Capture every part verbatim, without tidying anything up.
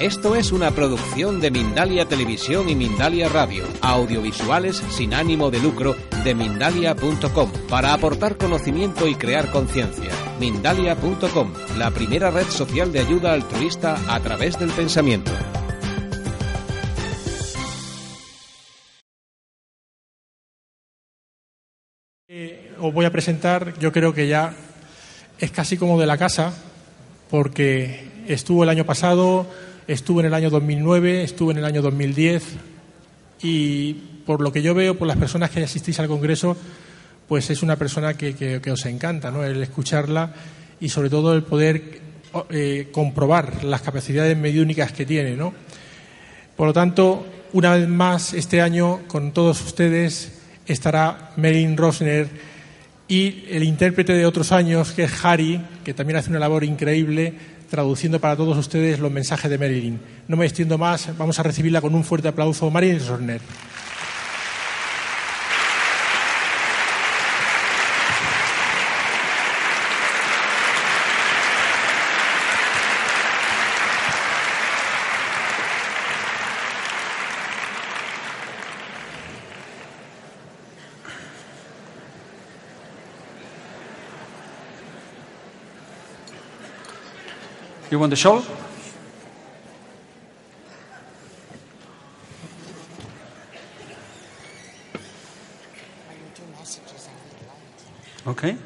Esto es una producción de Mindalia Televisión y Mindalia Radio, audiovisuales sin ánimo de lucro de Mindalia punto com, para aportar conocimiento y crear conciencia. Mindalia punto com, la primera red social de ayuda altruista a través del pensamiento. Eh, os voy a presentar, yo creo que ya es casi como de la casa, porque estuvo el año pasado... Estuve en el año dos mil nueve, estuve en el año dos mil diez y por lo que yo veo, por las personas que asistís al Congreso, pues es una persona que, que, que os encanta, ¿no? El escucharla y sobre todo el poder eh, comprobar las capacidades mediúnicas que tiene, ¿no? Por lo tanto, una vez más este año con todos ustedes estará Merlin Rosner y el intérprete de otros años, que es Harry, que también hace una labor increíble traduciendo para todos ustedes los mensajes de Marilyn. No me extiendo más, vamos a recibirla con un fuerte aplauso. Marilyn Sornet. You want the shawl? Okay.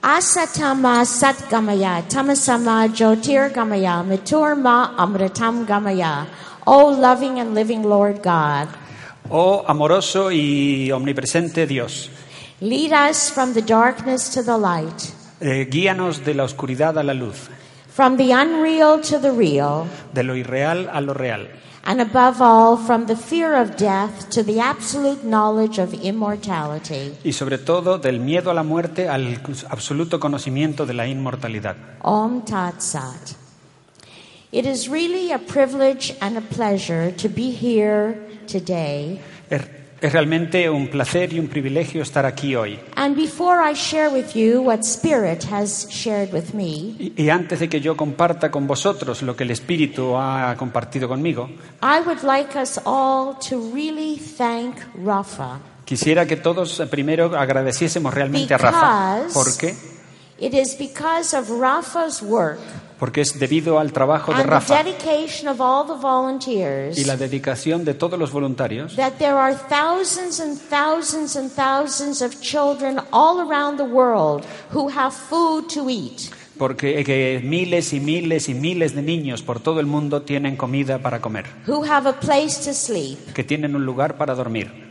Asatama Satgamaya, Tamasama Jyotir Gamaya, Maturma Amritam Gamaya. Oh, loving and living Lord God. Oh, amoroso y omnipresente Dios. Lead us from the darkness to the light. Eh, guíanos de la oscuridad a la luz. From the unreal to the real. De lo irreal a lo real. And above all, from the fear of death to the absolute knowledge of immortality. Y sobre todo, del miedo a la muerte al absoluto conocimiento de la inmortalidad. Om Tat Sat. It is really a privilege and a pleasure to be here today. Er- Es realmente un placer y un privilegio estar aquí hoy. And before I share with you what Spirit has shared with me, y, y antes de que yo comparta con vosotros lo que el Espíritu ha compartido conmigo, I would like us all to really thank Rafa. Quisiera que todos primero agradeciésemos realmente a Rafa. ¿Por qué? It is because of Rafa's work. Porque es debido al trabajo de Rafa y la dedicación de todos los voluntarios porque que miles y miles y miles de niños por todo el mundo tienen comida para comer, que tienen un lugar para dormir.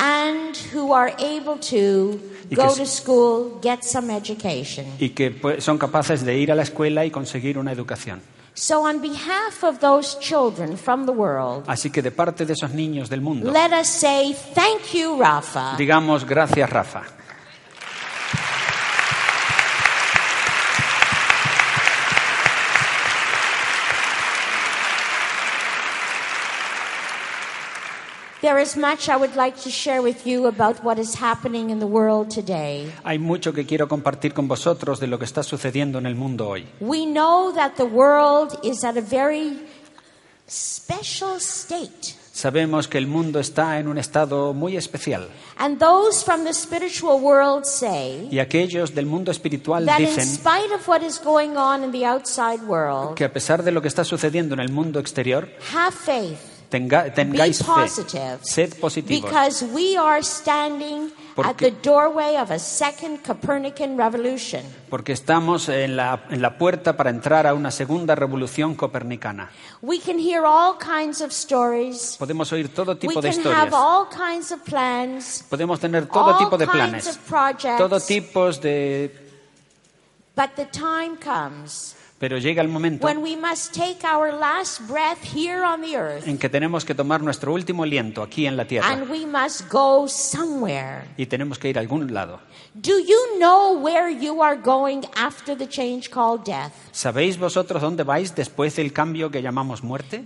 And who are able to go to school, get some education. Y que son capaces de ir a la escuela y conseguir una educación. So on behalf of those children from the world, así que de parte de esos niños del mundo, let us say thank you, Rafa. Digamos gracias, Rafa. There is much I would like to share with you about what is happening in the world today. Hay mucho que quiero compartir con vosotros de lo que está sucediendo en el mundo hoy. We know that the world is at a very special state. Sabemos que el mundo está en un estado muy especial. And those from the spiritual world say, y aquellos del mundo espiritual dicen, que a pesar de lo que está sucediendo en el mundo exterior, have faith. Tenga, tengáis fe, sed positivos, porque, porque estamos en la, en la puerta para entrar a una segunda revolución copernicana. Podemos oír todo tipo de historias, podemos tener todo tipo de planes, todo tipo de... But the time comes. Pero llega el momento en que tenemos que tomar nuestro último aliento aquí en la tierra. Y tenemos que ir a algún lado. ¿Sabéis vosotros dónde vais después del cambio que llamamos muerte?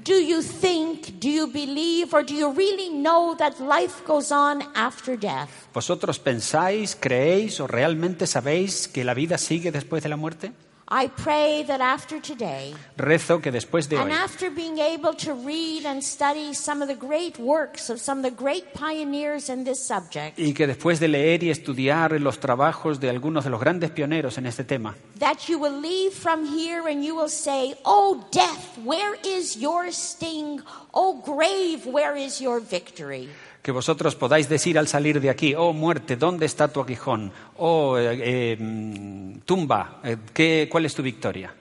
¿Vosotros pensáis, creéis o realmente sabéis que la vida sigue después de la muerte? I pray that after today, rezo que después de hoy, and after being able to read and study some of the great works of some of the great pioneers in this subject, y que después de leer y estudiar los trabajos de algunos de los grandes pioneros en este tema, that you will leave from here and you will say, "Oh death, where is your sting? Oh grave, where is your victory?" Que vosotros podáis decir al salir de aquí, oh muerte, ¿dónde está tu aguijón? Oh eh, eh, tumba, eh, ¿qué, ¿cuál es tu victoria?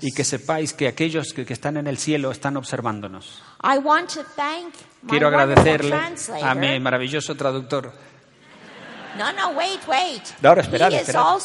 Y que sepáis que aquellos que, que están en el cielo están observándonos. Quiero agradecerle a mi maravilloso traductor. No, no, wait, wait. Ahora, esperad, esperad.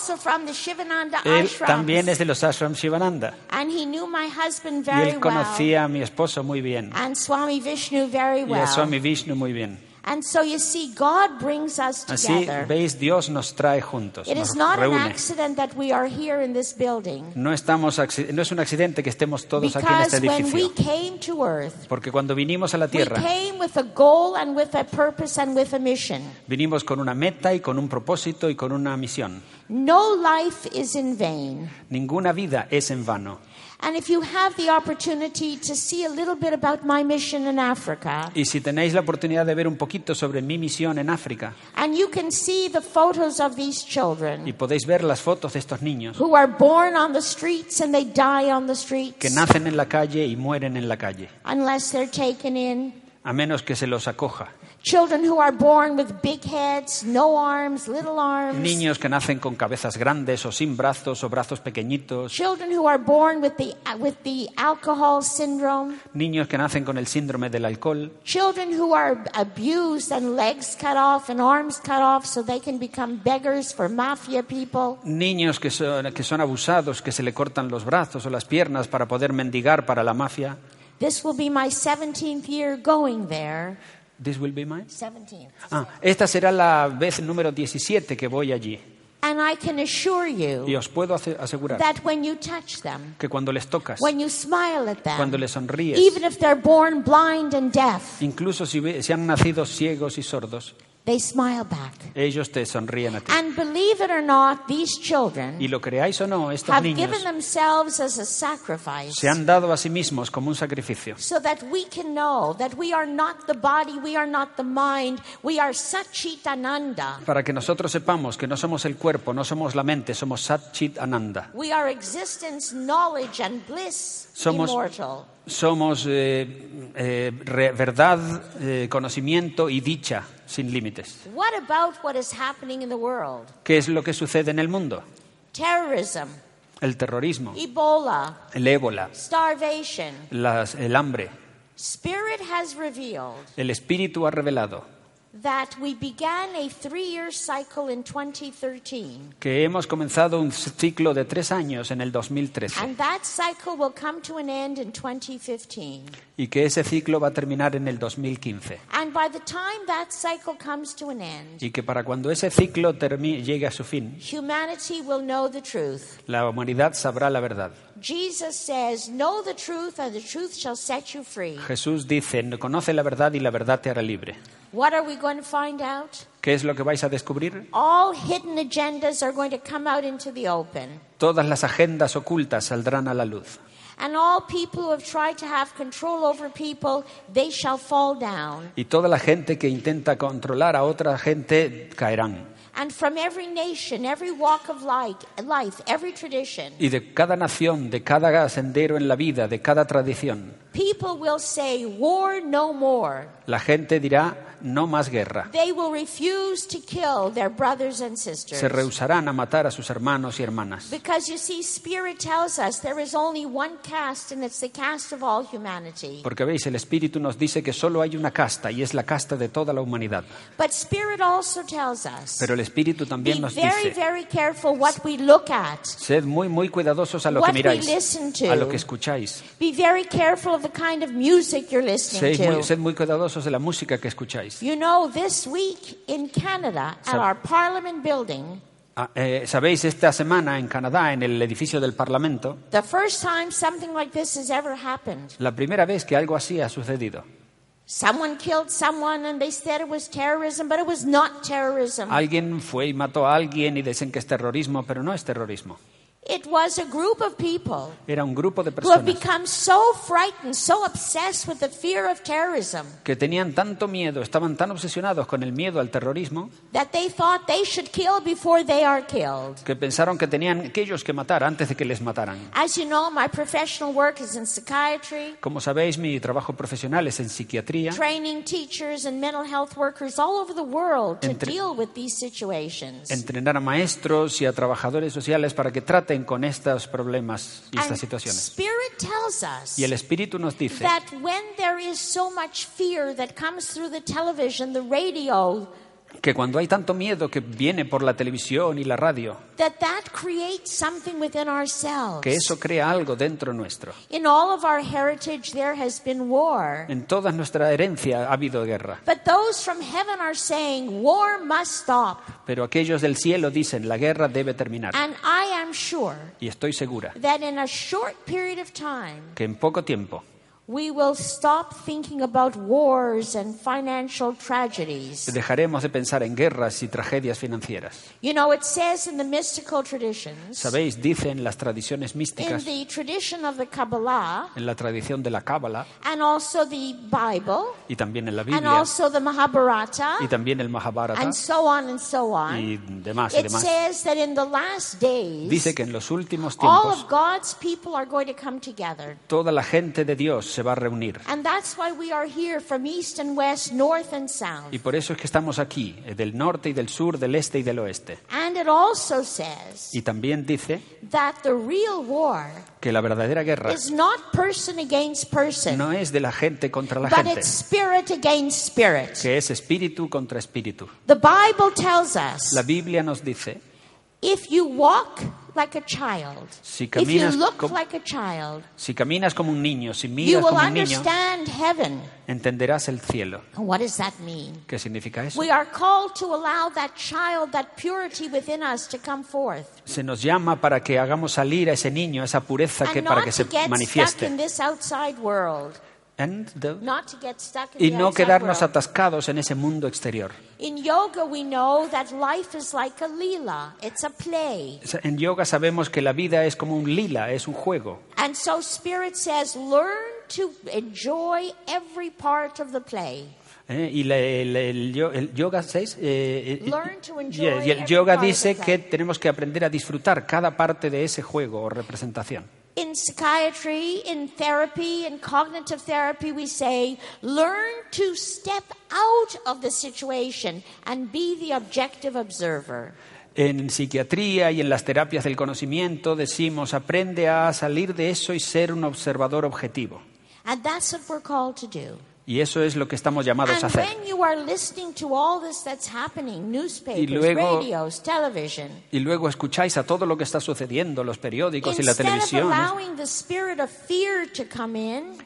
Él también es de los Ashram Shivananda. And he knew my husband very y él conocía well. A mi esposo muy bien. And Swami Vishnu very well. Y a Swami Vishnu muy bien. And so you see, God brings us together. Así veis, Dios nos trae juntos. It nos is not reúne. An accident that we are here in this building. No estamos no es un accidente que estemos todos Because aquí en este edificio. When we came to earth, porque cuando vinimos a la tierra, we came with a goal and with a purpose and with a mission. Vinimos con una meta y con un propósito y con una misión. No life is in vain. Ninguna vida es en vano. And if you have the opportunity to see a little bit about my mission in Africa. Y si tenéis la oportunidad de ver un poquito sobre mi misión en África. And you can see the photos of these children. Y podéis ver las fotos de estos niños. Who are born on the streets and they die on the streets. Que nacen en la calle y mueren en la calle. Unless they're taken in. A menos que se los acoja. Children who are born with big heads, no arms, little arms. Niños que nacen con cabezas grandes o sin brazos o brazos pequeñitos. Children who are born with the with the alcohol syndrome. Niños que nacen con el síndrome del alcohol. Children who are abused and legs cut off and arms cut off so they can become beggars for mafia people. Niños que son que son abusados, que se le cortan los brazos o las piernas para poder mendigar para la mafia. This will be my seventeenth year going there. This will be my seventeenth. Ah, esta será la vez número diecisiete que voy allí. And I can assure you y os puedo asegurar that when you touch them, que cuando les tocas, when you smile at them, cuando les sonríes, even if they're born blind and deaf, incluso si, si han nacido ciegos y sordos, they smile back. Ellos te sonríen a ti. And believe it or not, these children y lo creáis o no, estos have niños given themselves as a sacrifice. Se han dado a sí mismos como un sacrificio. So that we can know that we are not the body, we are not the mind, we are Satchitananda. Para que nosotros sepamos que no somos el cuerpo, no somos la mente, somos Satchitananda. We are existence, knowledge and bliss somos, immortal. Somos eh, eh, re, verdad, eh, conocimiento y dicha sin límites. What about what is happening in the world? ¿Qué es lo que sucede en el mundo? Terrorism. El terrorismo. Ebola. El ébola. Starvation. Las, el hambre. Spirit has revealed. El espíritu ha revelado. That we began a three-year cycle in twenty thirteen. Que hemos comenzado un ciclo de tres años en el dos mil trece. And that cycle will come to an end in twenty fifteen. Y que ese ciclo va a terminar en el dos mil quince. And by the time that cycle comes to an end. Y que para cuando ese ciclo termine, llegue a su fin. Humanity will know the truth. La humanidad sabrá la verdad. Jesus says, "Know the truth, and the truth shall set you free." Jesús dice, "Conoce la verdad y la verdad te hará libre." What are we going to find out? ¿Qué es lo que vais a descubrir? All hidden agendas are going to come out into the open. Todas las agendas ocultas saldrán a la luz. And all people who have tried to have control over people, they shall fall down. Y toda la gente que intenta controlar a otra gente caerán. And from every nation, every walk of life, every tradition. Y de cada nación, de cada sendero en la vida, de cada tradición. People will say, "War no more." La gente dirá no más guerra. Se rehusarán a matar a sus hermanos y hermanas. Porque veis, el Espíritu nos dice que solo hay una casta y es la casta de toda la humanidad. Pero el Espíritu también nos dice: sed muy, muy cuidadosos a lo que miráis, a lo que escucháis. Sed muy cuidadosos de la música que escucháis. You know, this week in Canada, at our Parliament building, Ah, eh, sabéis, esta semana en Canadá, en el edificio del Parlamento, the first time something like this has ever happened. La primera vez que algo así ha sucedido. Someone killed someone and they said it was terrorism, but it was not terrorism. Alguien fue y mató a alguien y dicen que es terrorismo, pero no es terrorismo. It was a group of people Era un grupo de personas who have become so frightened, so obsessed with the fear of terrorism, que tenían tanto miedo, estaban tan obsesionados con el miedo al terrorismo, that they thought they should kill before they are killed. Que pensaron que tenían que ellos que matar antes de que les mataran. As you know, my professional work is in psychiatry. Como sabéis, mi trabajo profesional es en psiquiatría. Training teachers and mental health workers all over the world to Entre... deal with these situations. Entrenar a maestros y a trabajadores sociales para que traten con estos problemas y estas situaciones. Y el Espíritu nos dice que cuando hay tanto miedo que viene por la televisión y la radio, que eso crea algo dentro nuestro. En toda nuestra herencia ha habido guerra. Pero aquellos del cielo dicen: la guerra debe terminar. Y estoy segura que en poco tiempo we will stop thinking about wars and financial tragedies. Dejaremos de pensar en guerras y tragedias financieras. You know, it says in the mystical traditions. Sabéis, dicen las tradiciones místicas. In the tradition of the Kabbalah. En la tradición de la Cábala. And also the Bible. Y también en la Biblia. And also the Mahabharata. Y también el Mahabharata. And so on and so on. Y demás y demás. It says that in the last days. Dice que en los últimos tiempos. All of God's people are going to come together. Toda la gente de Dios se va a reunir. Y por eso es que estamos aquí, del norte y del sur, del este y del oeste. Y también dice que la verdadera guerra no es de la gente contra la gente, que es espíritu contra espíritu. La Biblia nos dice: if you walk like a child, si if you look com- like a child, si caminas como un niño, si miras you will como un understand niño, heaven. Entenderás el cielo. What does that mean? ¿Qué significa eso? We are called to allow that child, that purity within us, to come forth. Se nos llama para que hagamos salir a ese niño, esa pureza que para que se manifieste. And the, y no quedarnos atascados en ese mundo exterior. En yoga sabemos que la vida es como un lila, es un juego. And so Spirit says, learn to enjoy every part of the play. Eh, y la, el, el, el yoga seis, eh, eh, yeah, y el yoga dice que tenemos que aprender a disfrutar cada parte de ese juego o representación. In psychiatry, in therapy, in cognitive therapy, we say, learn to step out of the situation and be the objective observer. En psiquiatría y en las terapias del conocimiento decimos: aprende a salir de eso y ser un observador objetivo. And that's what we're called to do. Y eso es lo que estamos llamados a hacer. Y luego, y luego escucháis a todo lo que está sucediendo, los periódicos y la televisión.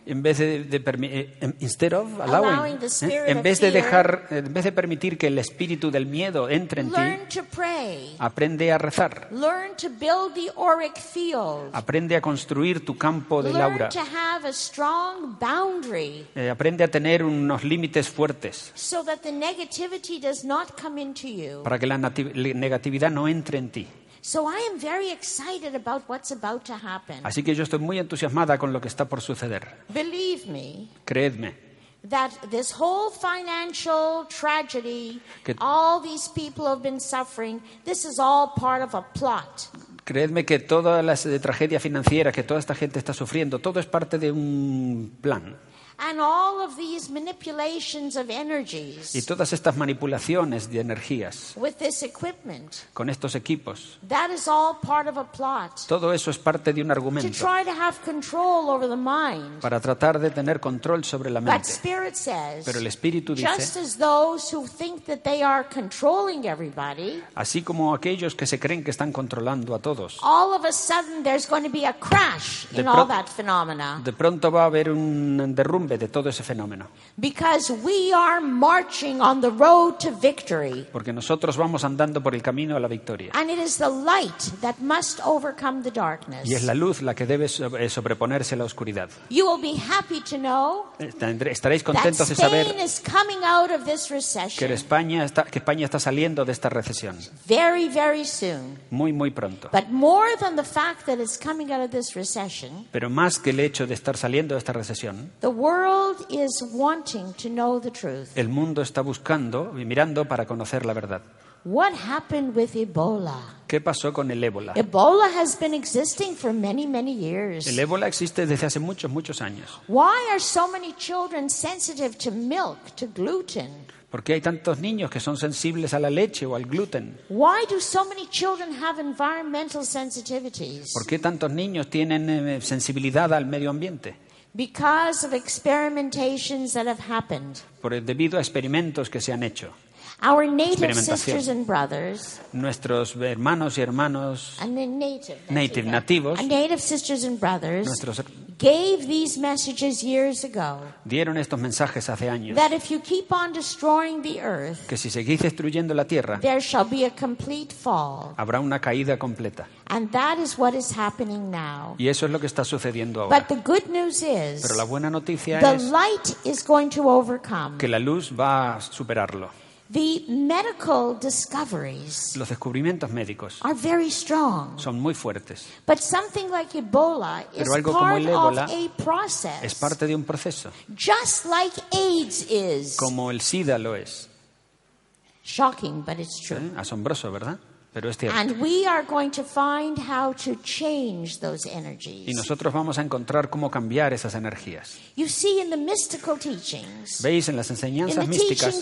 En vez de, de permi- instead of allowing, eh, en vez de dejar, en vez de permitir que el espíritu del miedo entre en ti, aprende a rezar. Aprende a construir tu campo de aura. Eh, aprende a tener unos límites fuertes, so that the negativity does not come into you. Para que la nati- negatividad no entre en ti. So I am very excited about what's about to happen. Así que yo estoy muy entusiasmada con lo que está por suceder. Believe me, creedme, that this whole financial tragedy, que all these people have been suffering, this is all part of a plot. Creedme que todas las tragedias financieras que toda esta gente está sufriendo, todo es parte de un plan. And all of these manipulations of energies, y todas estas manipulaciones de energías with this equipment, con estos equipos, that is all part of a plot, todo eso es parte de un argumento to try to have control over the mind, para tratar de tener control sobre la mente. But Spirit says, pero el Espíritu dice, just as those who think that they are controlling everybody, así como aquellos que se creen que están controlando a todos, all of a sudden there's going to be a crash in all that phenomena. De pronto va a haber un derrumbe de todo ese fenómeno. Because we are marching on the road to victory. Porque nosotros vamos andando por el camino a la victoria. And it is the light that must overcome the darkness. Y es la luz la que debe sobreponerse a la oscuridad. You will be happy to know. Estaréis contentos de saber que España está que España está saliendo de esta recesión. Very, very soon. Muy, muy pronto. But more than the fact that it's coming out of this recession. Pero más que el hecho de estar saliendo de esta recesión. The world is wanting to know the truth. El mundo está buscando y mirando para conocer la verdad. What happened with Ebola? ¿Qué pasó con el ébola? Ebola has been existing for many, many years. El ébola existe desde hace muchos, muchos años. Why are so many children sensitive to milk, to gluten? ¿Por qué hay tantos niños que son sensibles a la leche o al gluten? Why do so many children have environmental sensitivities? ¿Por qué tantos niños tienen eh, sensibilidad al medio ambiente? Because of experimentations that have happened. Por el debido a experimentos que se han hecho. Our native sisters and brothers, nuestros hermanos y hermanos native, native, nativos, our native sisters and brothers, nuestros gave these messages years ago. Dieron estos mensajes hace años. That if you keep on destroying the earth, que si seguís destruyendo la tierra, there shall be a complete fall. Habrá una caída completa. And that is what is happening now. Y eso es lo que está sucediendo ahora. But the good news is, pero la buena noticia the es, light is going to overcome. Que la luz va a superarlo. The medical discoveries, los descubrimientos médicos, are very strong. Son muy fuertes. But something like Ebola is part of a process. Es parte de un proceso. Just like AIDS is. Como el SIDA lo es. Shocking, but it's true. ¿Eh? Asombroso, ¿verdad? Pero es cierto. And we are going to find how to change those energies. Y nosotros vamos a encontrar cómo cambiar esas energías. You see in the mystical teachings, veis en las enseñanzas místicas,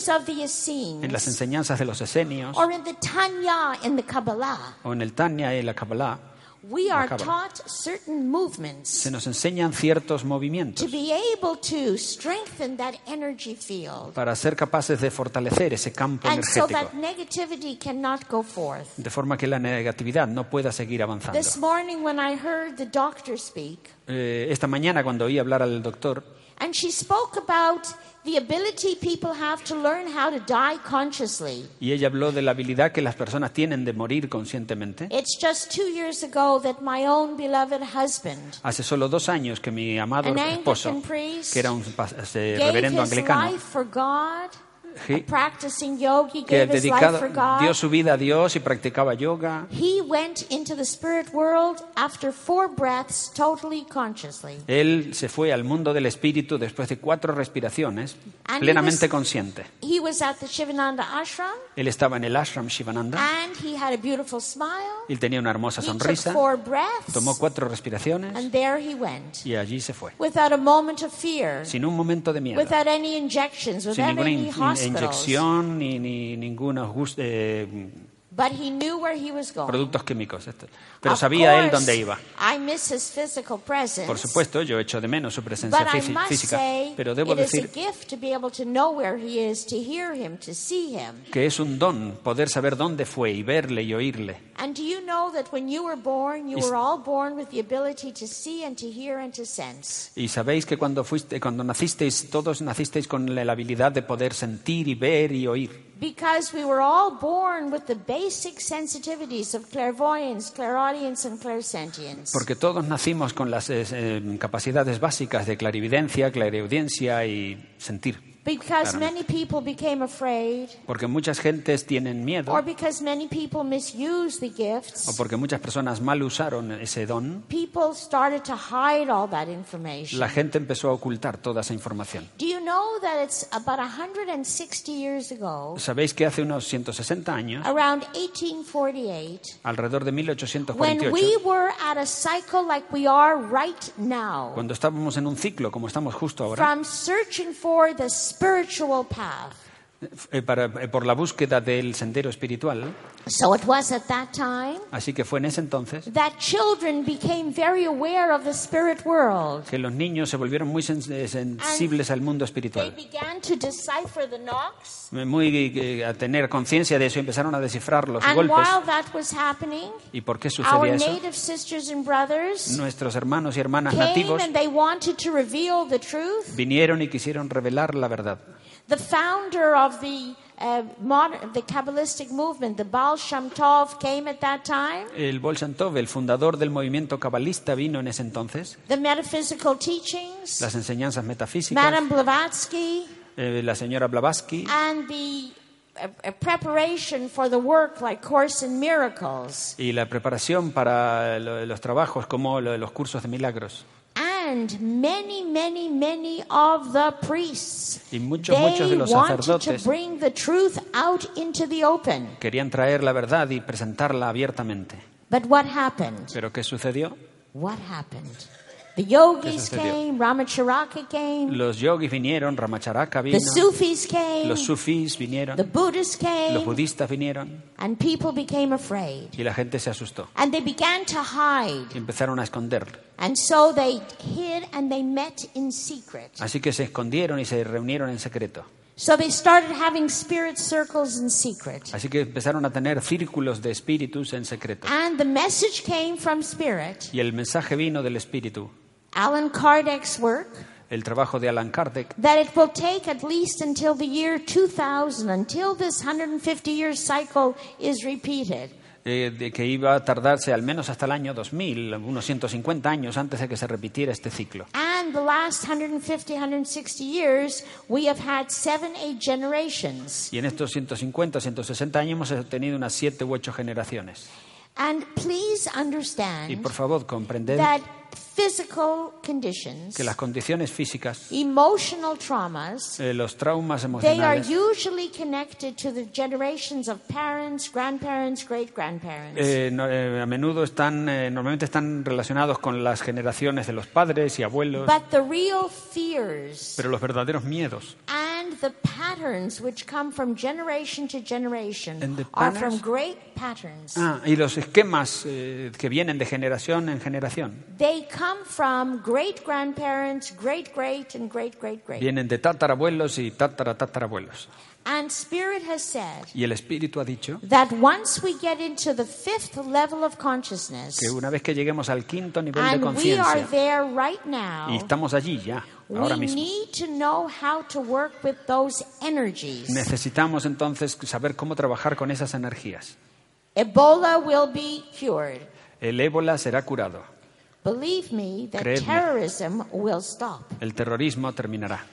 en las enseñanzas de los esenios, or in the Tanya in the Kabbalah, o en el Tanya y la Kabbalah, we are taught certain movements. Se nos enseñan ciertos movimientos. To be able to strengthen that energy field. Para ser capaces de fortalecer ese campo and energético. So that negativity cannot go forth. De forma que la negatividad no pueda seguir avanzando. This morning when I heard the doctor speak. Eh, esta mañana cuando oí hablar al doctor. And she spoke about the ability people have to learn how to die consciously. Y ella habló de la habilidad que las personas tienen de morir conscientemente. It's just two years ago that my own beloved husband, hace solo dos años que mi amado esposo, priest, que era un eh, reverendo anglicano, sí, que dedicado, dio su vida a Dios y practicaba yoga. He went into the spirit world after four breaths, totally consciously. Él se fue al mundo del espíritu después de cuatro respiraciones, and plenamente he was, consciente. He was at the Shivananda ashram. Él estaba en el ashram Shivananda. And he had a beautiful smile. Él tenía una hermosa sonrisa. He took four breaths, tomó cuatro respiraciones. And there he went. Y allí se fue. Without a moment of fear. Sin un momento de miedo. Without any injections. Without Sin any in, hospital. Inyección ni, ni ninguna eh, But he knew where he was going. Productos químicos, esto. Pero of sabía course, él dónde iba. I miss his physical presence, por supuesto, yo echo de menos su presencia fí- física. Say, pero debo decir que es un don poder saber dónde fue y verle y oírle. And do you know that when you were born, you were all born with the ability to see and to hear and to sense? Y sabéis que cuando fuiste, cuando nacisteis, todos nacisteis con la habilidad de poder sentir y ver y oír. Because we were all born with the basic sensitivities of clairvoyance, clairaudience and clairsentience. Porque todos nacimos con las eh, capacidades básicas de clarividencia, clairaudiencia y sentir. Because many people became afraid. Porque muchas gentes tienen miedo. Or because many people misuse the gifts. O porque muchas personas mal usaron ese don. People started to hide all that information. La gente empezó a ocultar toda esa información. Do you know that it's about one hundred sixty years ago? ¿Sabéis que hace unos ciento sesenta años? Around eighteen forty-eight. Alrededor de mil ochocientos cuarenta y ocho. When we were at a cycle like we are right now. Cuando estábamos en un ciclo como estamos justo ahora. From searching for the spiritual path. Para, por la búsqueda del sendero espiritual. So it was at that time, así que fue en ese entonces that children became very aware of the spirit world, que los niños se volvieron muy sensibles al mundo espiritual. They began to decipher the knocks, muy eh, a tener conciencia de eso, empezaron a descifrar los and golpes. While that was happening, ¿y por qué sucedía our eso? Native sisters and brothers nuestros hermanos y hermanas came nativos and they wanted to reveal the truth. Vinieron y quisieron revelar la verdad. The founder of the uh, modern, the Kabbalistic movement, the Baal Shem Tov, came at that time. El Baal Shem Tov, el fundador del movimiento cabalista, vino en ese entonces. The metaphysical teachings. Las enseñanzas metafísicas. Madame Blavatsky. Eh, la señora Blavatsky. And the a preparation for the work like Course in Miracles. Y la preparación para los trabajos como los cursos de milagros. And many, many, many of the priests, y muchos, they muchos de los sacerdotes to bring the truth out into the open. Querían traer la verdad y presentarla abiertamente. But what happened? ¿Pero qué sucedió? What happened? The yogis came, ramacharaka came. Los yogis vinieron, ramacharaka vino. The Sufis came. Los Sufis vinieron. The Buddhists came. Los budistas vinieron. And people became afraid. Y la gente se asustó. And they began to hide. Y empezaron a esconderlo. And so they hid and they met in secret. Así que se escondieron y se reunieron en secreto. So they started having spirit circles in secret. Así que empezaron a tener círculos de espíritus en secreto. And the message came from spirit. Y el mensaje vino del espíritu. Alan Kardec's work. El trabajo de Alan Kardec. That it will take at least until the year two thousand, until this one hundred fifty year cycle is repeated. Eh, de que iba a tardarse al menos hasta el año dos mil, unos ciento cincuenta años antes de que se repitiera este ciclo. And the last one hundred fifty, one hundred sixty years, we have had seven, eight generations. Y en estos ciento cincuenta, ciento sesenta años hemos tenido unas siete u ocho generaciones. And please understand, y por favor comprended, that physical conditions, que las condiciones físicas, emotional traumas, eh, los traumas emocionales, they are usually connected to the generations of parents, grandparents, great grandparents. Eh, no, eh, a menudo están, eh, normalmente están relacionados con las generaciones de los padres y abuelos. But the real fears, pero los verdaderos miedos, and the patterns which come from generation to generation, are from great patterns. Ah, y los esquemas eh, que vienen de generación en generación. They come from great grandparents, great great and great great great. Vienen de tatarabuelos y tatara tatarabuelos. And spirit has said, y el espíritu ha dicho, that once we get into the fifth level of consciousness, que una vez que lleguemos al quinto nivel and de conciencia, we are there right now, y estamos allí ya. Ahora mismo. We need to know how to work with those energies. Necesitamos entonces saber cómo trabajar con esas energías. Ebola will be cured. El ébola será curado. Believe me, that terrorism will stop. El terrorismo terminará.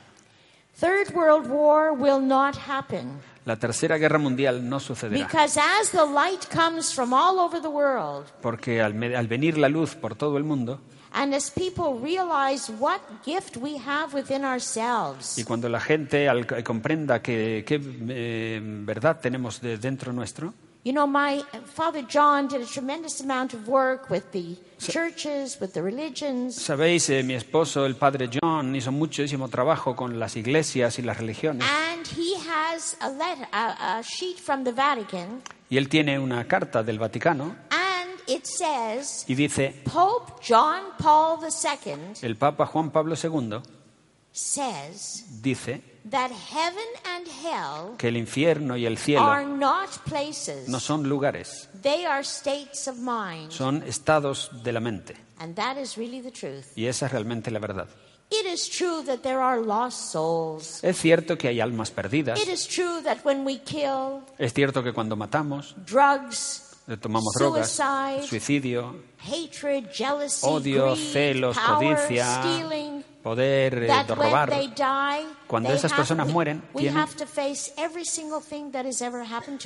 Third World War will not happen. La tercera guerra mundial no sucederá. Because as the light comes from all over the world. Porque al, al venir la luz por todo el mundo. And as people realize what gift we have within ourselves. Y cuando la gente al, comprenda que qué eh, verdad tenemos de dentro nuestro. You know, my Father John did a tremendous amount of work with the churches, with the religions. Sabéis, eh, mi esposo, el Padre John, hizo muchísimo trabajo con las iglesias y las religiones. And he has a letter, a, a sheet from the Vatican. Y él tiene una carta del Vaticano. And it says, y dice, Pope John Paul the Second. El Papa Juan Pablo segundo. Says, dice, that heaven and hell, que el infierno y el cielo are not places, no son lugares, they are states of mind, son estados de la mente. And that is really the truth. Y esa es realmente la verdad. It is true that there are lost souls. Es cierto que hay almas perdidas. It is true that when we kill, es cierto que cuando matamos, drugs, tomamos drogas, suicide, suicidio, hatred, jealousy, odio, greed, celos, power, codicia, stealing, poder eh, robar. Cuando esas personas mueren, tienen,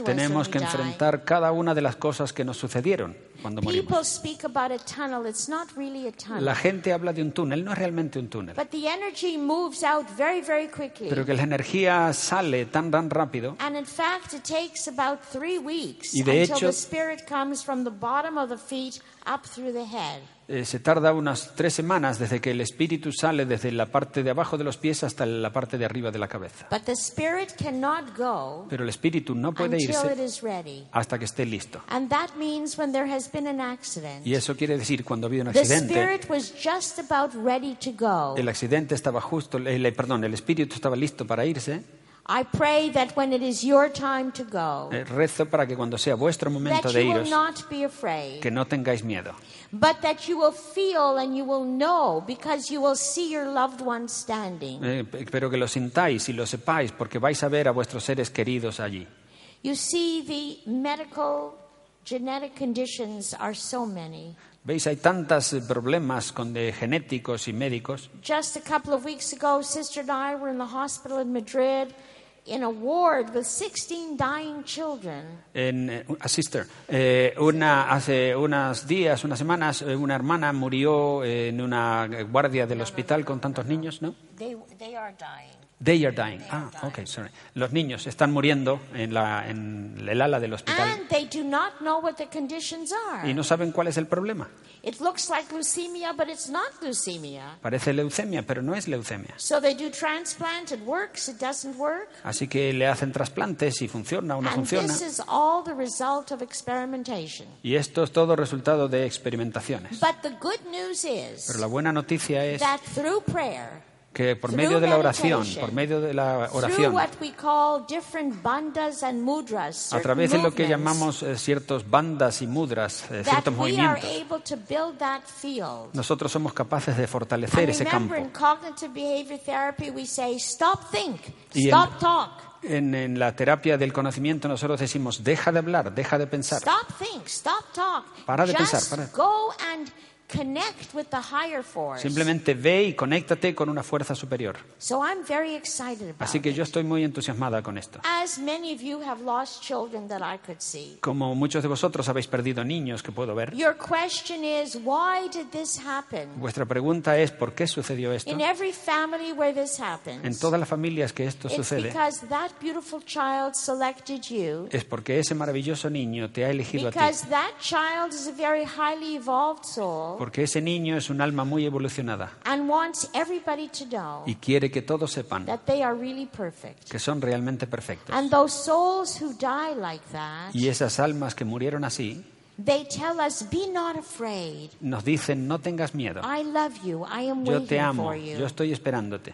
tenemos que enfrentar cada una de las cosas que nos sucedieron cuando morimos. La gente habla de un túnel, no es realmente un túnel. Pero que la energía sale tan, tan rápido. Y de hecho, Eh, se tarda unas tres semanas desde que el espíritu sale desde la parte de abajo de los pies hasta la parte de arriba de la cabeza. Pero el espíritu no puede irse hasta que esté listo. Y eso quiere decir cuando había un accidente, el accidente estaba justo, eh, perdón, el espíritu estaba listo para irse. I pray that when it is your time to go, rezo para que cuando sea vuestro momento de iros, que no tengáis miedo, but that you will feel and you will know because you will see your loved ones standing. Eh, pero que lo sintáis y lo sepáis porque vais a ver a vuestros seres queridos allí. You see, the medical genetic conditions are so many. Veis, hay tantos problemas con de genéticos y médicos. Just a couple of weeks ago, sister and I were in the hospital in Madrid. In a ward with sixteen dying children. En, a sister, eh, una, hace unos días, unas semanas, una hermana murió en una guardia del hospital con tantos niños, ¿no? They, they are dying. They are dying. They ah, are dying. Okay, sorry. Los niños están muriendo en, la, en el ala del hospital. And they do not know what the conditions are. Y no saben cuál es el problema. It looks like leukemia, but it's not leukemia. Parece leucemia, pero no es leucemia. So they do transplant. It works. It doesn't work. Así que le hacen trasplantes y funciona o no funciona. Y esto es todo resultado de experimentaciones. Pero la buena noticia es que por medio de la oración, por medio de la oración, a través de lo que llamamos eh, ciertos bandas y mudras, eh, ciertos movimientos, nosotros somos capaces de fortalecer ese campo. Y en, en, en la terapia del conocimiento nosotros decimos, deja de hablar, deja de pensar. Stop think, stop talk. Para de pensar, para. Connect with the higher force. Simplemente ve y conéctate con una fuerza superior. So I'm very excited about Así que yo estoy muy entusiasmada con esto. As many of you have lost children that I could see. Como muchos de vosotros habéis perdido niños que puedo ver. Your question is, why did this happen? Vuestra pregunta es ¿por qué sucedió esto? In every family where this happens, en todas las familias que esto it's sucede, because that beautiful child selected you, es porque ese maravilloso niño te ha elegido a ti. Because that child is a very highly evolved soul. Porque ese niño es un alma muy evolucionada y quiere que todos sepan que son realmente perfectos. Y esas almas que murieron así nos dicen, no tengas miedo. Yo te amo, yo estoy esperándote.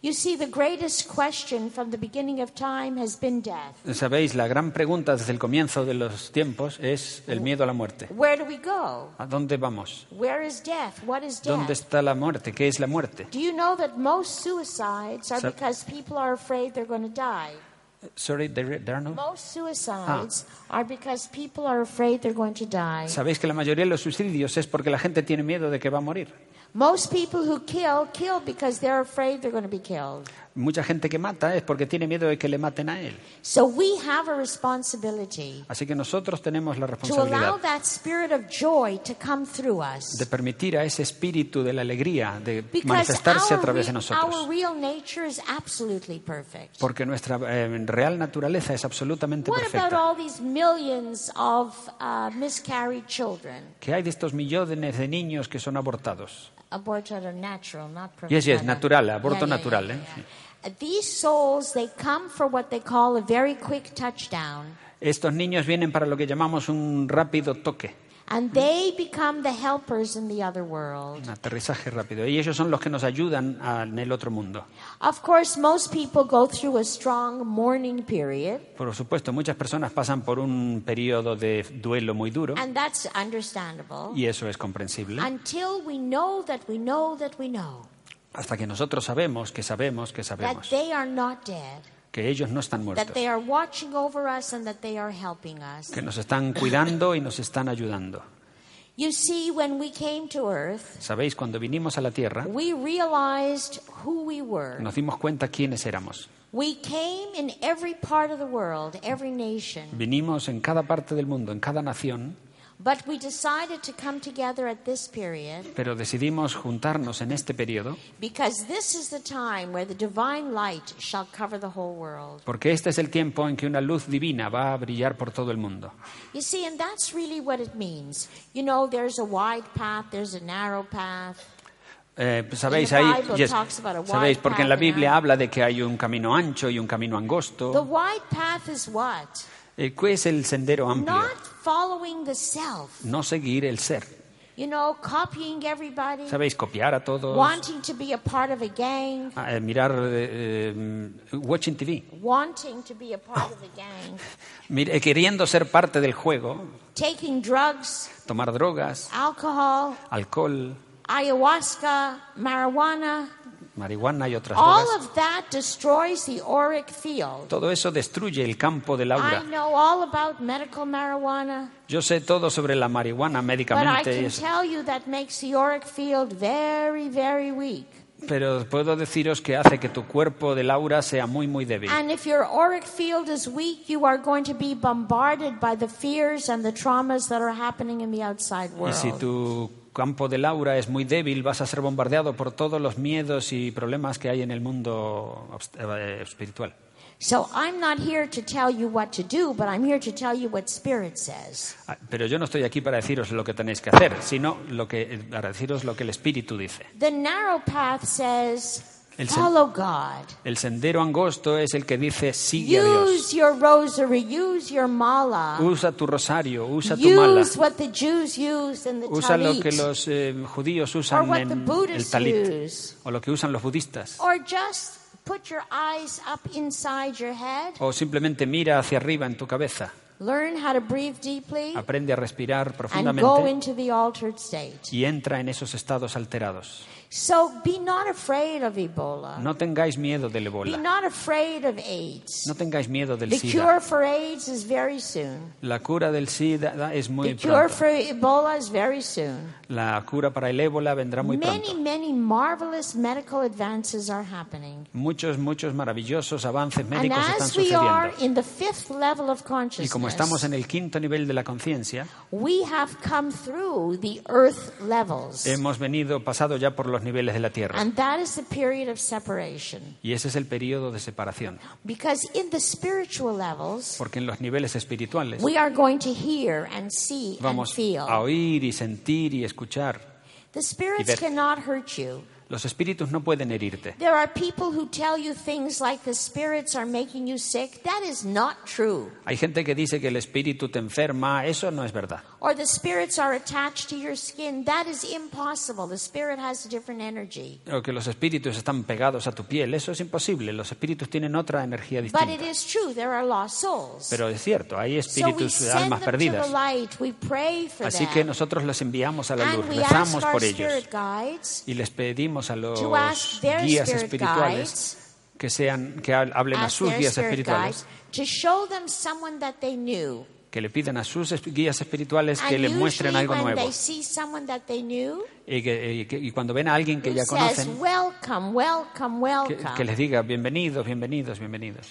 You see, the greatest question from the beginning of time has been death. Sabéis, la gran pregunta desde el comienzo de los tiempos es el miedo a la muerte. Where do we go? ¿A dónde vamos? Where is death? What is death? ¿Dónde está la muerte? ¿Qué es la muerte? Do you know that most suicides are because people are afraid they're going to die? Sorry, there, there are no... Most suicides ah. are because people are afraid they're going to die. Sabéis que la mayoría de los suicidios es porque la gente tiene miedo de que va a morir. Most people who kill kill because they're afraid they're going to be killed. Mucha gente que mata es porque tiene miedo de que le maten a él. So we have a responsibility. Así que nosotros tenemos la responsabilidad to allow that spirit of joy to come through us. De permitir a ese espíritu de la alegría de because manifestarse a través de nosotros. Our real nature is absolutely perfect. Porque nuestra eh, real naturaleza es absolutamente What perfecta. What about all these millions of uh, miscarried children? ¿Qué hay de estos millones de niños que son abortados? Aborted are natural, not prevented. Yes, yes, natural, aborto yeah, yeah, natural. Yeah, yeah, yeah. Eh. These souls, they come for what they call a very quick touchdown. Estos niños vienen para lo que llamamos un rápido toque. And they become the helpers in the other world. Un aterrizaje rápido. Y ellos son los que nos ayudan a, en el otro mundo. Of course, most people go through a strong mourning period. Por supuesto, muchas personas pasan por un periodo de duelo muy duro. And that's understandable. Y eso es comprensible. Until we know that we know that we know. Hasta que nosotros sabemos que sabemos que sabemos. That they are not dead. Que ellos no están muertos, que nos están cuidando y nos están ayudando. You see, when we came to Earth, sabéis, cuando vinimos a la Tierra, we realized who we were. Nos dimos cuenta quiénes éramos. We came in every part of the world, every nation. Vinimos en cada parte del mundo, en cada nación. But we decided to come together at this period. Pero decidimos juntarnos en este periodo. Because this is the time where the divine light shall cover the whole world. Porque este es el tiempo en que una luz divina va a brillar por todo el mundo. You see, and that's really what it means. You know, there's a wide path, there's a narrow path. Eh, sabéis ahí, yes, sabéis porque en la Biblia habla de que hay un camino ancho y un camino angosto. The wide path is what? El que es el sendero amplio. No seguir el ser. You know, copying everybody, sabéis, copiar a todos. Wanting to be a part of a gang. Ah, eh, mirar eh, watching T V. Wanting to be a part of a gang. Mire, queriendo ser parte del juego. Taking drugs. Tomar drogas. Alcohol. Alcohol. Ayahuasca, marihuana. Marihuana y otras drogas. All of that destroys the auric field. Todo eso destruye el campo del aura. I know all about medical marijuana. Yo sé todo sobre la marihuana médicamente. But I can tell you that makes the auric field very, very weak. Pero puedo deciros que hace que tu cuerpo del aura sea muy, muy débil. Y si tu campo del aura es muy débil, vas a ser bombardeado por todos los miedos y problemas que hay en el mundo espiritual. Pero yo no estoy aquí para deciros lo que tenéis que hacer, sino lo que, para deciros lo que el Espíritu dice. The narrow path says, el, sen- follow God. El sendero angosto es el que dice sigue a Dios. Use your rosary, use your mala. Usa tu rosario, usa tu mala. Use what the Jews use in the talit. Usa lo que los eh, judíos usan en el talit, o lo que usan los budistas. Or just put your eyes up inside your head. O simplemente mira hacia arriba en tu cabeza. Learn how to breathe deeply. Aprende a respirar profundamente. And go into the altered state. Y entra en esos estados alterados. So be not afraid of Ebola. No tengáis miedo del Ebola. Be not afraid of AIDS. No tengáis miedo del SIDA. The cure for AIDS is very soon. La cura del SIDA es muy pronto. The cure for Ebola is very soon. La cura para el Ébola vendrá muy pronto. Many, many marvelous medical advances are happening. Muchos, muchos maravillosos avances médicos and están sucediendo. And as we are in the fifth level of consciousness. Y como estamos en el quinto nivel de la conciencia. We have come through the earth levels. Hemos venido pasado ya por los niveles de la tierra. And that is the period of separation. Y ese es el periodo de separación. Because in the spiritual levels, porque en los niveles espirituales, we are going to hear and see vamos and feel. A oír y sentir y escuchar. The spirits y ver. Cannot hurt you. Los espíritus no pueden herirte. There are people who tell you things like the spirits are making you sick. That is not true. Hay gente que dice que el espíritu te enferma. Eso no es verdad. Or the spirits are attached to your skin. That is impossible. The spirit has a different energy. O que los espíritus están pegados a tu piel. Eso es imposible. Los espíritus tienen otra energía distinta. But it is true. There are lost souls. Pero es cierto, hay espíritus de almas perdidas. Así que nosotros los enviamos a la luz. Rezamos por ellos. Y les pedimos a los guías espirituales que sean que hablen a sus guías espirituales, que le pidan a sus guías espirituales que les muestren algo nuevo. Y, que, y cuando ven a alguien que ya conocen, que, que les diga bienvenidos, bienvenidos, bienvenidos.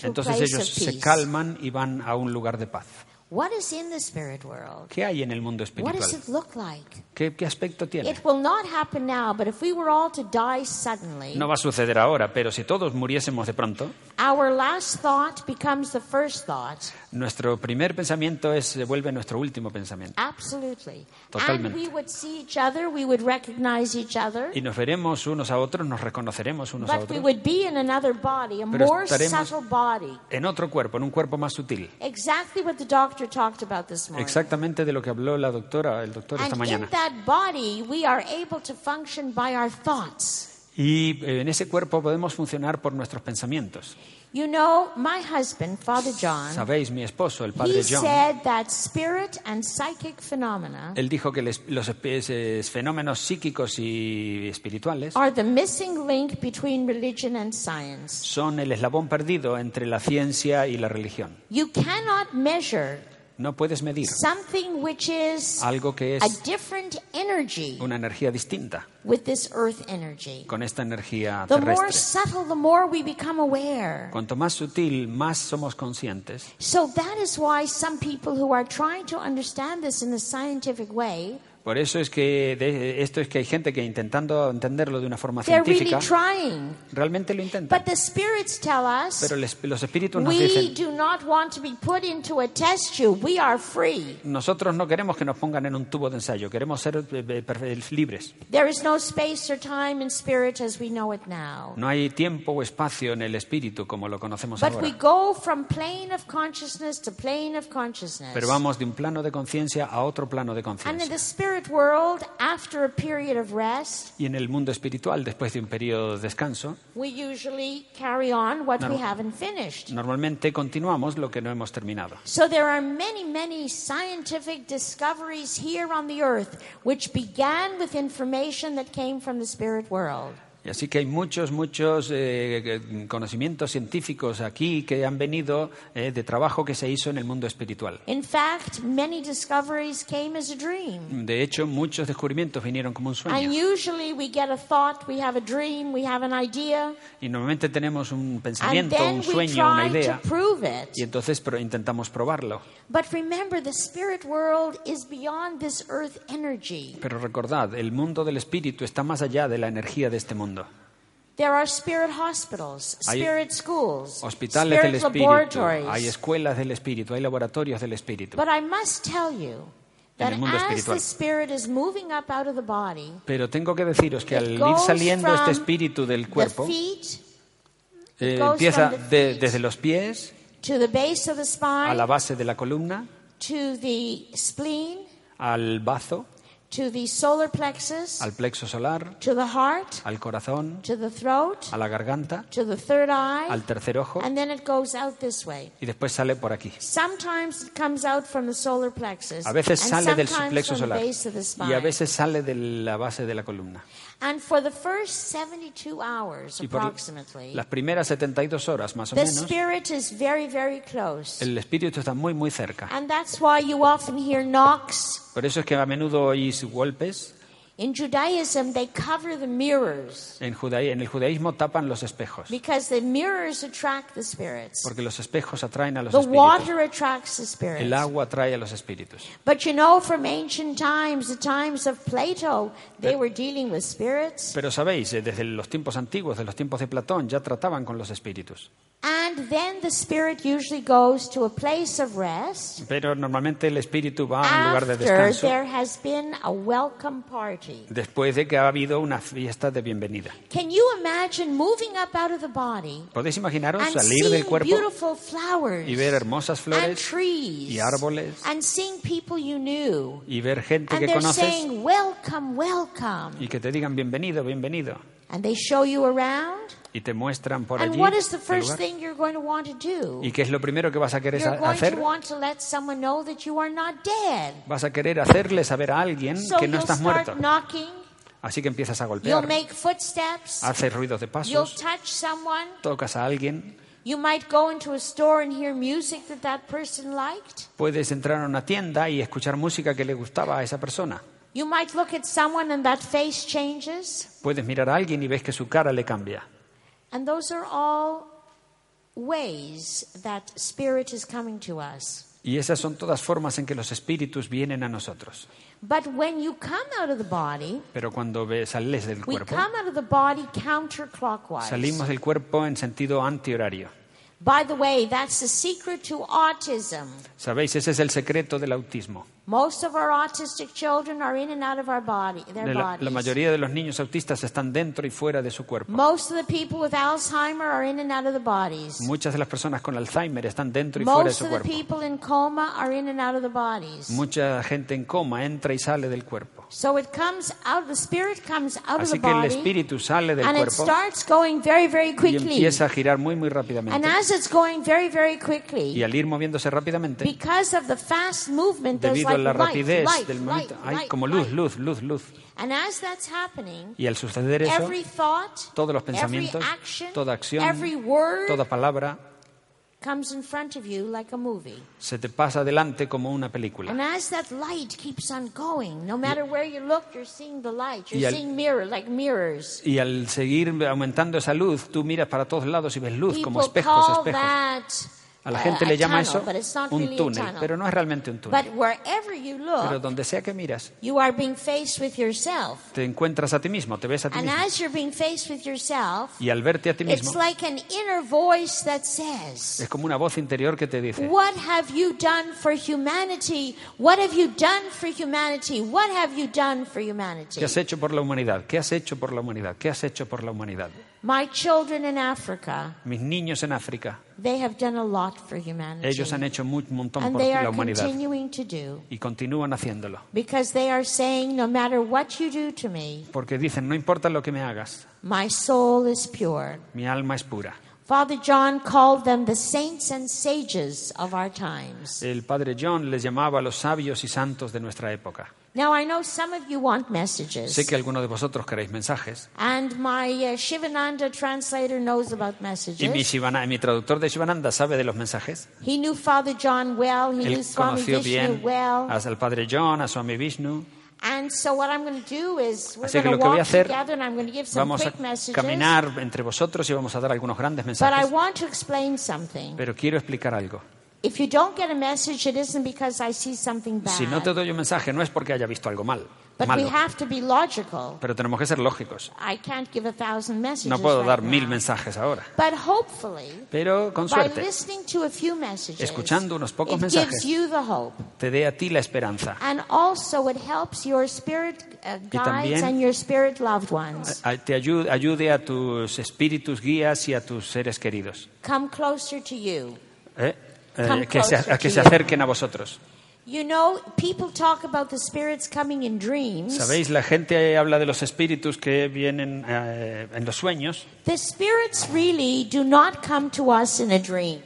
Entonces ellos se calman y van a un lugar de paz. What is in the spirit world? ¿Qué hay en el mundo espiritual? What does it look like? ¿Qué, qué aspecto tiene? It will not happen now, but if we were all to die suddenly, no va a suceder ahora, pero si todos muriésemos de pronto, our last thought becomes the first thought. Nuestro primer pensamiento es, se vuelve nuestro último pensamiento. Absolutely. Totalmente. And we would see each other, we would recognize each other. Y nos veremos unos a otros, nos reconoceremos unos but a otros. But we would be in another body, a pero more subtle body. En otro cuerpo, en un cuerpo más sutil. Exactly what the doctor talked about this morning. Exactamente de lo que habló la doctora, el doctor esta mañana. Y en ese cuerpo podemos funcionar por nuestros pensamientos. You know, my husband, Father John, sabéis, mi esposo, el Padre John, él dijo que les, los eh, fenómenos psíquicos y espirituales are the missing link between religion and science. Son el eslabón perdido entre la ciencia y la religión. You cannot measure No puedes medir algo que es una energía distinta con esta energía terrestre. Cuanto más sutil, más somos conscientes. Por eso es que de esto es que hay gente que intentando entenderlo de una forma científica realmente lo intenta. Pero les, los espíritus nos dicen, nosotros no queremos que nos pongan en un tubo de ensayo, queremos ser libres. No hay tiempo o espacio en el espíritu como lo conocemos ahora. Pero vamos de un plano de conciencia a otro plano de conciencia. Y en el mundo espiritual, después de un periodo de descanso, normalmente continuamos lo que no hemos terminado. Y así que hay muchos, muchos eh, conocimientos científicos aquí que han venido eh, de trabajo que se hizo en el mundo espiritual. De hecho, muchos descubrimientos vinieron como un sueño. Y normalmente tenemos un pensamiento, un sueño, una idea. Y entonces pero intentamos probarlo. Pero recordad, el mundo del espíritu está más allá de la energía de este mundo. There are spirit hospitals, spirit schools, hospitales del espíritu, hay escuelas del espíritu, hay laboratorios del espíritu. But I must tell you that as the spirit is moving up out of the body, pero tengo que deciros que al ir saliendo este espíritu del cuerpo, eh, empieza de, desde los pies to the base of the spine, a la base de la columna, to the spleen, al bazo, to the solar plexus, al plexo solar, to the heart, al corazón, to the throat, a la garganta, to the third eye, al tercer ojo, and then it goes out this way. Y después sale por aquí. Sometimes it comes out from the solar plexus, a veces sale del plexo solar y a veces sale de la base de la columna. And for the first seventy-two hours approximately, las primeras setenta y dos horas más o menos, the spirit is very, very close. El espíritu está muy, muy cerca. And that's why you often hear knocks. Por eso es que a menudo oís golpes. In Judaism, they cover the mirrors. En, judaí- en el judaísmo tapan los espejos. Because the mirrors attract the spirits. Porque los espejos atraen a los the espíritus. Water attracts the spirits. El agua atrae a los espíritus. But you know, from ancient times, the times of Plato, they pero, were dealing with spirits. Pero sabéis, desde los tiempos antiguos, de los tiempos de Platón, ya trataban con los espíritus. And then the spirit usually goes to a place of rest. Pero normalmente el espíritu va a un lugar de descanso. After there has been a welcome party. Después de que ha habido una fiesta de bienvenida. ¿Podéis imaginaros salir del cuerpo y ver hermosas flores y árboles y ver gente que conoces y que te digan bienvenido, bienvenido? Y te muestran por allí. ¿Y qué es lo primero que vas a querer hacer? Vas a querer hacerle saber a alguien que no estás muerto. Así que empiezas a golpear. Haces ruidos de pasos. Tocas a alguien. Puedes entrar a una tienda y escuchar música que le gustaba a esa persona. You might look at someone and that face changes. Puedes mirar a alguien y ves que su cara le cambia. And those are all ways that spirit is coming to us. Y esas son todas formas en que los espíritus vienen a nosotros. But when you come out of the body, pero cuando sales del cuerpo, we come out of the body counterclockwise. Salimos del cuerpo en sentido antihorario. By the way, that's the secret to autism. Sabéis, ese es el secreto del autismo. Most of our autistic children are in and out of our body, their bodies. La mayoría de los niños autistas están dentro y fuera de su cuerpo. Most of the people with Alzheimer are in and out of the bodies. Muchas de las personas con Alzheimer están dentro y fuera de su cuerpo. Most of the people in coma are in and out of the bodies. Mucha gente en coma entra y sale del cuerpo. So it comes out, the spirit comes out of the body. Así que el espíritu sale del cuerpo. And it starts going very, very quickly. Y empieza a girar muy, muy rápidamente. And as it's going very, very quickly. Y al ir moviéndose rápidamente. Because of the fast movement, there's la rapidez light, del movimiento, hay como luz, luz, luz, luz. Y al suceder eso, todos los pensamientos, toda acción, toda palabra comes in front of you like a movie. Se te pasa adelante como una película. And as that light keeps on going, no matter where you look, you're seeing the light. You're seeing mirror like mirrors. Y al seguir aumentando esa luz, tú miras para todos lados y ves luz como espejos, espejos. A la gente le llama eso un túnel, pero no es realmente un túnel. Pero donde sea que miras, te encuentras a ti mismo, te ves a ti mismo. Y al verte a ti mismo, es como una voz interior que te dice, ¿qué has hecho por la humanidad? ¿Qué has hecho por la humanidad? ¿Qué has hecho por la humanidad? My children in Africa, mis niños en África, they have done a lot for humanity. Ellos han hecho un montón por la humanidad y continúan haciéndolo. Because they are saying, no matter what you do to me, porque dicen, no importa lo que me hagas, my soul is pure. Mi alma es pura. Father John called them the saints and sages of our times. El Padre John les llamaba los sabios y santos de nuestra época. Now I know some of you want messages. Sé que algunos de vosotros queréis mensajes. And my uh, Shivananda translator knows about messages. Y mi, Shivana, mi traductor de Shivananda sabe de los mensajes. He knew Father John well. He Él knew Swami Vishnu bien well. Al Padre John, a Swami Vishnu. And so what I'm going to do is we're going to walk together and I'm going to give some quick messages. Vamos a caminar entre vosotros y vamos a dar algunos grandes mensajes. But I want to explain something. Pero quiero explicar algo. If you don't get a message, it isn't because I see something bad. Si no te doy un mensaje, no es porque haya visto algo mal. But malo. We have to be logical. Pero tenemos que ser lógicos. I can't give a thousand messages no puedo right dar now. Mil mensajes ahora. But hopefully, pero con suerte, by listening to a few messages, escuchando unos pocos it mensajes, gives you the hope. Te dé a ti la esperanza. And also it helps your spirit uh, guides and your spirit loved ones. A, a, te ayude, ayude a tus espíritus guías y a tus seres queridos. Come closer to you. ¿Eh? Eh, que se, a que se acerquen a vosotros. You know, people talk about the spirits coming in dreams. Sabéis, la gente habla de los espíritus que vienen eh, en los sueños. The spirits really do not come to us in a dream.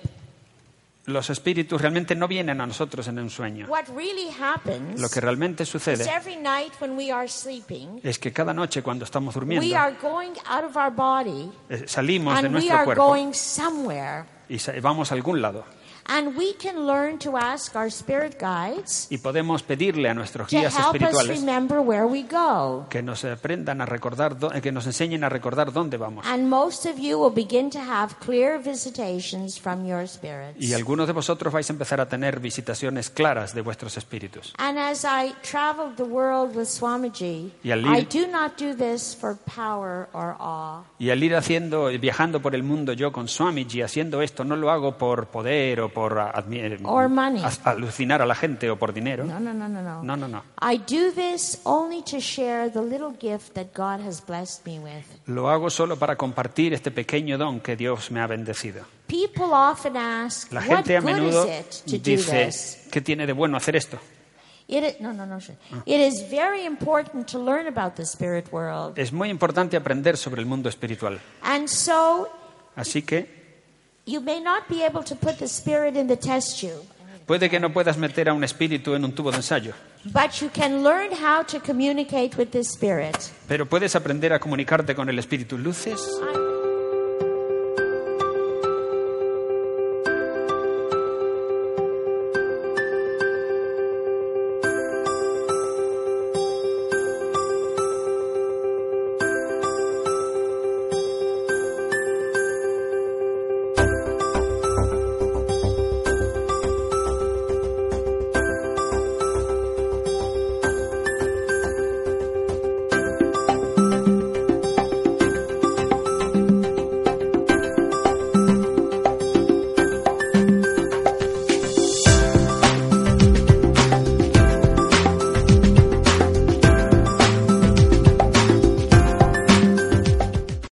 Los espíritus realmente no vienen a nosotros en un sueño. What really happens, lo que realmente sucede every night when we are sleeping, es que cada noche cuando estamos durmiendo we are going out of our body, eh, salimos and de nuestro we are cuerpo going somewhere, y vamos a algún lado. And we can learn to ask our spirit guides y podemos pedirle a nuestros guías espirituales que nos aprendan a recordar do, que nos enseñen a recordar dónde vamos. And most of you will begin to have clear visitations from your spirits. Y algunos de vosotros vais a empezar a tener visitaciones claras de vuestros espíritus. And as I traveled the world with Swamiji, ir, I do not do this for power or awe. Y al ir haciendo viajando por el mundo yo con Swamiji haciendo esto no lo hago por poder o por por admirar, alucinar a la gente o por dinero. No, no, no, no, no. No, no, no. I do this only to share the little gift that God has blessed me with. Lo hago solo para compartir este pequeño don que Dios me ha bendecido. People often ask, la gente a menudo dice, ¿qué tiene de bueno hacer esto? It, no, no, no. It is very important to learn about the spirit world. Es muy importante aprender sobre el mundo espiritual. And so, así que you may not be able to put the spirit in the test tube. Puede que no puedas meter a un espíritu en un tubo de ensayo. But you can learn how to communicate with the spirit. Pero puedes aprender a comunicarte con el espíritu. Luces.